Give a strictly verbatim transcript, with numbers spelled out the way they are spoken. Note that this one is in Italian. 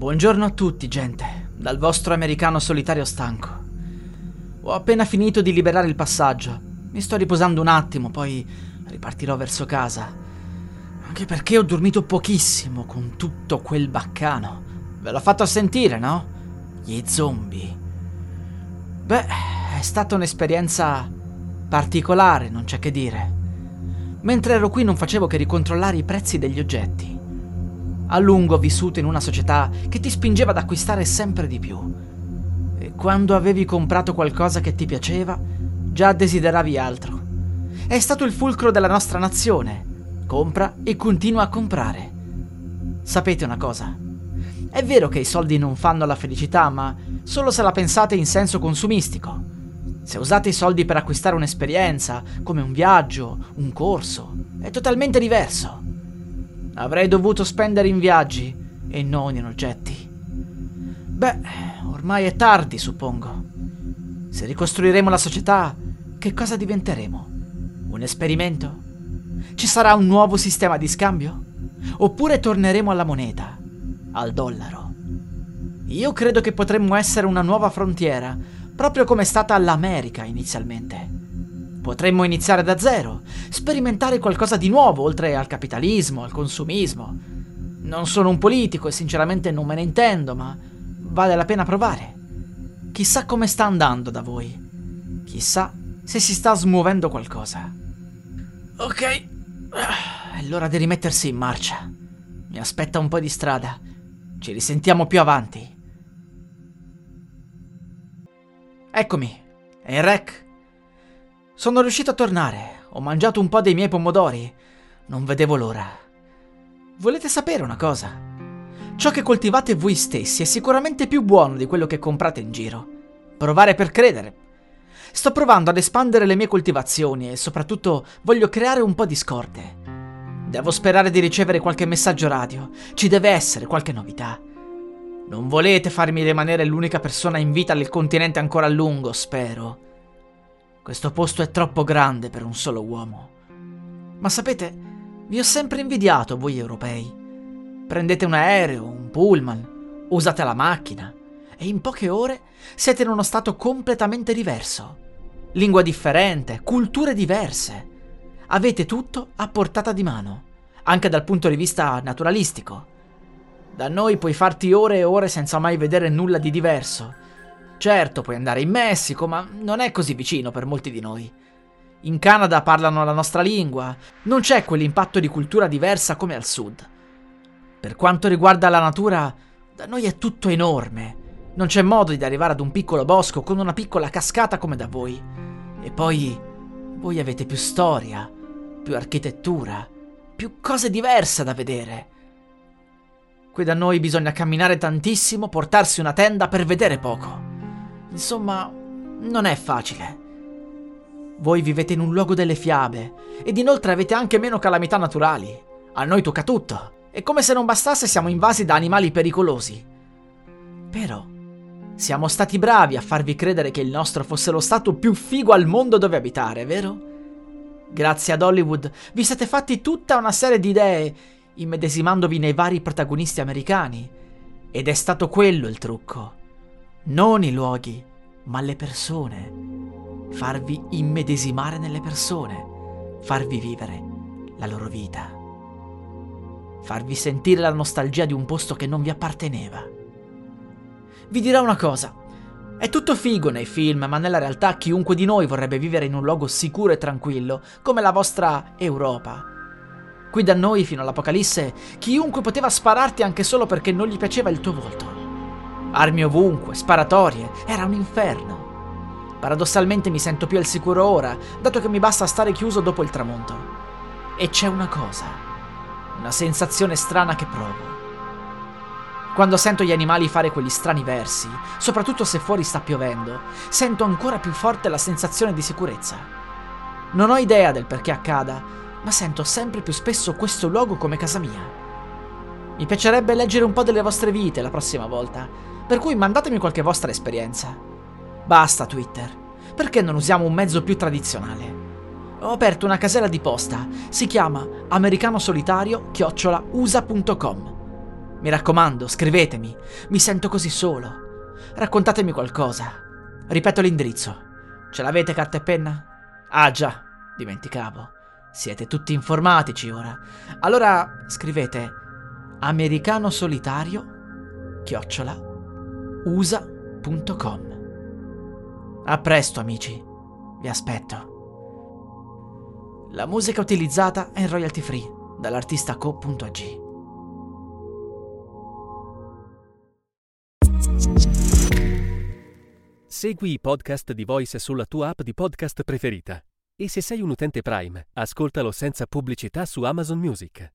Buongiorno a tutti, gente, dal vostro americano solitario stanco. Ho appena finito di liberare il passaggio. Mi sto riposando un attimo, poi ripartirò verso casa. Anche perché ho dormito pochissimo con tutto quel baccano. Ve l'ho fatto sentire, no? Gli zombie. Beh, è stata un'esperienza particolare, non c'è che dire. Mentre ero qui non facevo che ricontrollare i prezzi degli oggetti. A lungo ho vissuto in una società che ti spingeva ad acquistare sempre di più. E quando avevi comprato qualcosa che ti piaceva, già desideravi altro. È stato il fulcro della nostra nazione. Compra e continua a comprare. Sapete una cosa? È vero che i soldi non fanno la felicità, ma solo se la pensate in senso consumistico. Se usate i soldi per acquistare un'esperienza, come un viaggio, un corso, è totalmente diverso. Avrei dovuto spendere in viaggi e non in oggetti. Beh, ormai è tardi, suppongo. Se ricostruiremo la società, che cosa diventeremo? Un esperimento? Ci sarà un nuovo sistema di scambio? Oppure torneremo alla moneta, al dollaro? Io credo che potremmo essere una nuova frontiera, proprio come è stata l'America inizialmente. Potremmo iniziare da zero, sperimentare qualcosa di nuovo oltre al capitalismo, al consumismo. Non sono un politico e sinceramente non me ne intendo, ma vale la pena provare. Chissà come sta andando da voi. Chissà se si sta smuovendo qualcosa. Ok, è l'ora di rimettersi in marcia. Mi aspetta un po' di strada. Ci risentiamo più avanti. Eccomi, è in rec. Sono riuscito a tornare, ho mangiato un po' dei miei pomodori, non vedevo l'ora. Volete sapere una cosa? Ciò che coltivate voi stessi è sicuramente più buono di quello che comprate in giro. Provare per credere. Sto provando ad espandere le mie coltivazioni e soprattutto voglio creare un po' di scorte. Devo sperare di ricevere qualche messaggio radio, ci deve essere qualche novità. Non volete farmi rimanere l'unica persona in vita del continente ancora a lungo, spero. Questo posto è troppo grande per un solo uomo. Ma sapete, vi ho sempre invidiato voi europei. Prendete un aereo, un pullman, usate la macchina e in poche ore siete in uno stato completamente diverso. Lingua differente, culture diverse. Avete tutto a portata di mano, anche dal punto di vista naturalistico. Da noi puoi farti ore e ore senza mai vedere nulla di diverso. Certo, puoi andare in Messico, ma non è così vicino per molti di noi. In Canada parlano la nostra lingua, non c'è quell'impatto di cultura diversa come al sud. Per quanto riguarda la natura, da noi è tutto enorme. Non c'è modo di arrivare ad un piccolo bosco con una piccola cascata come da voi. E poi, voi avete più storia, più architettura, più cose diverse da vedere. Qui da noi bisogna camminare tantissimo, portarsi una tenda per vedere poco. Insomma, non è facile. Voi vivete in un luogo delle fiabe, ed inoltre avete anche meno calamità naturali. A noi tocca tutto, e come se non bastasse siamo invasi da animali pericolosi. Però, siamo stati bravi a farvi credere che il nostro fosse lo stato più figo al mondo dove abitare, vero? Grazie ad Hollywood vi siete fatti tutta una serie di idee, immedesimandovi nei vari protagonisti americani. Ed è stato quello il trucco. Non i luoghi, ma le persone. Farvi immedesimare nelle persone. Farvi vivere la loro vita. Farvi sentire la nostalgia di un posto che non vi apparteneva. Vi dirò una cosa. È tutto figo nei film, ma nella realtà chiunque di noi vorrebbe vivere in un luogo sicuro e tranquillo, come la vostra Europa. Qui da noi, fino all'Apocalisse, chiunque poteva spararti anche solo perché non gli piaceva il tuo volto. Armi ovunque, sparatorie, era un inferno. Paradossalmente mi sento più al sicuro ora, dato che mi basta stare chiuso dopo il tramonto. E c'è una cosa, una sensazione strana che provo. Quando sento gli animali fare quegli strani versi, soprattutto se fuori sta piovendo, sento ancora più forte la sensazione di sicurezza. Non ho idea del perché accada, ma sento sempre più spesso questo luogo come casa mia. Mi piacerebbe leggere un po' delle vostre vite la prossima volta, per cui mandatemi qualche vostra esperienza. Basta Twitter, perché non usiamo un mezzo più tradizionale? Ho aperto una casella di posta, si chiama americanosolitario chiocciola usa punto com. Mi raccomando, scrivetemi, mi sento così solo. Raccontatemi qualcosa. Ripeto l'indirizzo. Ce l'avete carta e penna? Ah già, dimenticavo. Siete tutti informatici ora. Allora scrivete americano solitario chiocciola usa punto com. A presto amici, vi aspetto. La musica utilizzata è in royalty free dall'artista co punto a g. Segui i podcast di Voice sulla tua app di podcast preferita. E se sei un utente Prime, ascoltalo senza pubblicità su Amazon Music.